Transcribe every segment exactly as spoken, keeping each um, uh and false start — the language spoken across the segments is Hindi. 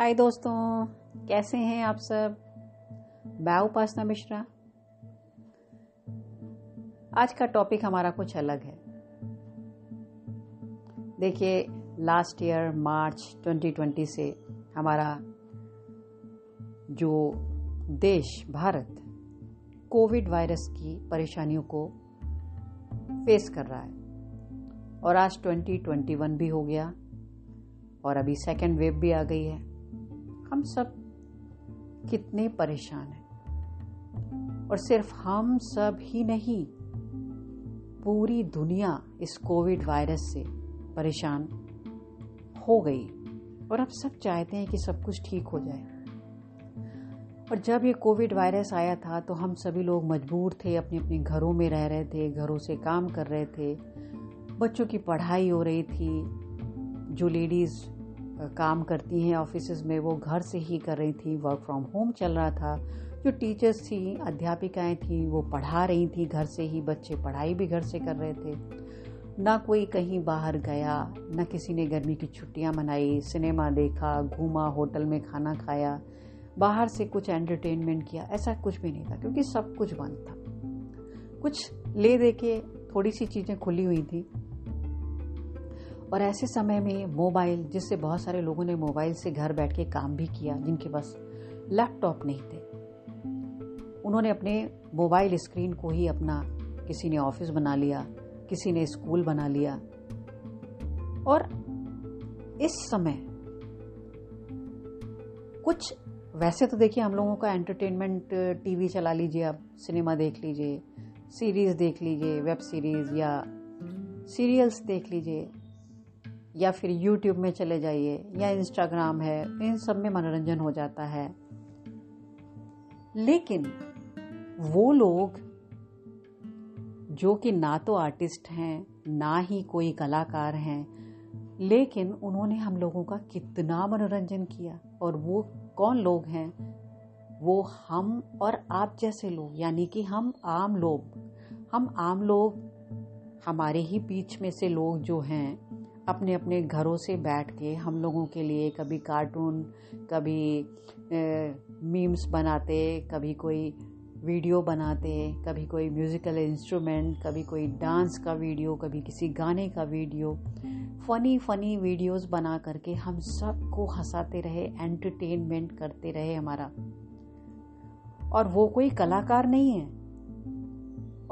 हाय दोस्तों, कैसे हैं आप सब। मैं उपासना मिश्रा। आज का टॉपिक हमारा कुछ अलग है। देखिए, last year March twenty twenty से हमारा जो देश भारत कोविड वायरस की परेशानियों को फेस कर रहा है और आज ट्वेंटी ट्वेंटी वन भी हो गया और अभी सेकेंड वेव भी आ गई है। हम सब कितने परेशान हैं और सिर्फ हम सब ही नहीं, पूरी दुनिया इस कोविड वायरस से परेशान हो गई और अब सब चाहते हैं कि सब कुछ ठीक हो जाए। और जब ये कोविड वायरस आया था तो हम सभी लोग मजबूर थे, अपने अपने घरों में रह रहे थे, घरों से काम कर रहे थे, बच्चों की पढ़ाई हो रही थी। जो लेडीज़ काम करती हैं ऑफिसेज में वो घर से ही कर रही थी, वर्क फ्रॉम होम चल रहा था। जो टीचर्स थी, अध्यापिकाएं थी, वो पढ़ा रही थी घर से ही, बच्चे पढ़ाई भी घर से कर रहे थे। ना कोई कहीं बाहर गया, ना किसी ने गर्मी की छुट्टियां मनाई, सिनेमा देखा, घूमा, होटल में खाना खाया, बाहर से कुछ एंटरटेनमेंट किया, ऐसा कुछ भी नहीं था क्योंकि सब कुछ बंद था। कुछ ले दे के थोड़ी सी चीज़ें खुली हुई थी और ऐसे समय में मोबाइल, जिससे बहुत सारे लोगों ने मोबाइल से घर बैठ के काम भी किया, जिनके पास लैपटॉप नहीं थे उन्होंने अपने मोबाइल स्क्रीन को ही अपना, किसी ने ऑफिस बना लिया, किसी ने स्कूल बना लिया। और इस समय कुछ वैसे तो देखिए हम लोगों का एंटरटेनमेंट, टीवी चला लीजिए, आप सिनेमा देख लीजिए, सीरीज़ देख लीजिए, वेब सीरीज़ या सीरियल्स देख लीजिए, या फिर YouTube में चले जाइए या Instagram है, इन सब में मनोरंजन हो जाता है। लेकिन वो लोग जो कि ना तो आर्टिस्ट हैं ना ही कोई कलाकार हैं, लेकिन उन्होंने हम लोगों का कितना मनोरंजन किया। और वो कौन लोग हैं? वो हम और आप जैसे लोग, यानी कि हम आम लोग। हम आम लोग, हमारे ही बीच में से लोग जो हैं, अपने अपने घरों से बैठ के हम लोगों के लिए कभी कार्टून, कभी मीम्स बनाते, कभी कोई वीडियो बनाते, कभी कोई म्यूज़िकल इंस्ट्रूमेंट, कभी कोई डांस का वीडियो, कभी किसी गाने का वीडियो, फ़नी फ़नी वीडियोस बना करके हम सबको हंसाते रहे, एंटरटेनमेंट करते रहे हमारा। और वो कोई कलाकार नहीं है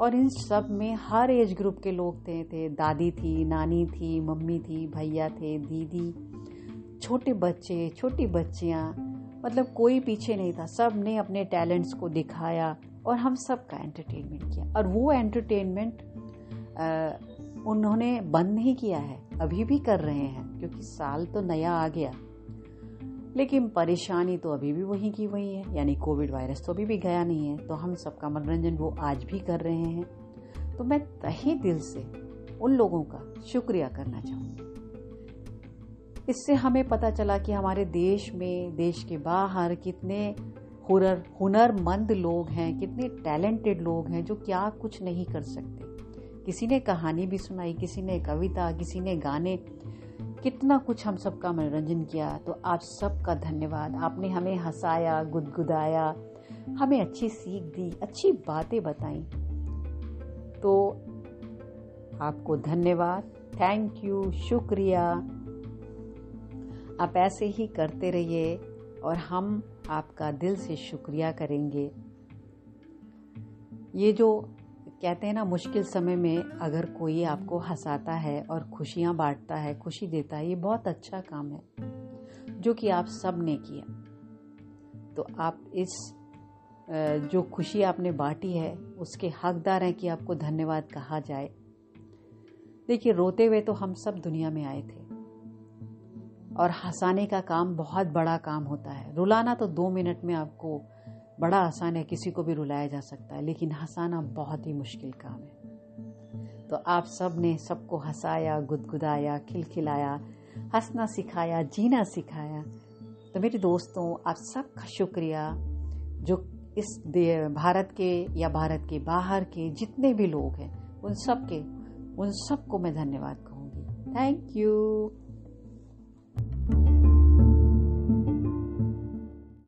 और इन सब में हर एज ग्रुप के लोग थे, थे दादी थी, नानी थी, मम्मी थी, भैया थे, दीदी, छोटे बच्चे, छोटी बच्चियाँ, मतलब कोई पीछे नहीं था। सब ने अपने टैलेंट्स को दिखाया और हम सब का एंटरटेनमेंट किया। और वो एंटरटेनमेंट उन्होंने बंद नहीं किया है, अभी भी कर रहे हैं क्योंकि साल तो नया आ गया, लेकिन परेशानी तो अभी भी वही की वही है। यानी कोविड वायरस तो अभी भी गया नहीं है, तो हम सबका मनोरंजन वो आज भी कर रहे हैं। तो मैं तहे दिल से उन लोगों का शुक्रिया करना चाहूँगी। इससे हमें पता चला कि हमारे देश में, देश के बाहर कितने हुनर हुनरमंद लोग हैं, कितने टैलेंटेड लोग हैं जो क्या कुछ नहीं कर सकते। किसी ने कहानी भी सुनाई, किसी ने कविता, किसी ने गाने, कितना कुछ हम सब का मनोरंजन किया। तो आप सब का धन्यवाद। आपने हमें हंसाया, गुदगुदाया, हमें अच्छी सीख दी, अच्छी बातें बताई, तो आपको धन्यवाद, थैंक यू, शुक्रिया। आप ऐसे ही करते रहिए और हम आपका दिल से शुक्रिया करेंगे। ये जो कहते हैं ना, मुश्किल समय में अगर कोई आपको हंसाता है और खुशियाँ बांटता है, खुशी देता है, ये बहुत अच्छा काम है जो कि आप सब ने किया। तो आप इस जो खुशी आपने बांटी है उसके हकदार हैं कि आपको धन्यवाद कहा जाए। देखिए, रोते हुए तो हम सब दुनिया में आए थे और हंसाने का काम बहुत बड़ा काम होता है। रुलाना तो दो मिनट में आपको बड़ा आसान है, किसी को भी रुलाया जा सकता है, लेकिन हंसाना बहुत ही मुश्किल काम है। तो आप सब ने सबको हंसाया, गुदगुदाया, खिलखिलाया, हंसना सिखाया, जीना सिखाया। तो मेरे दोस्तों, आप सब का शुक्रिया। जो इस भारत के या भारत के बाहर के जितने भी लोग हैं उन सब के उन सब को मैं धन्यवाद कहूँगी। Thank you.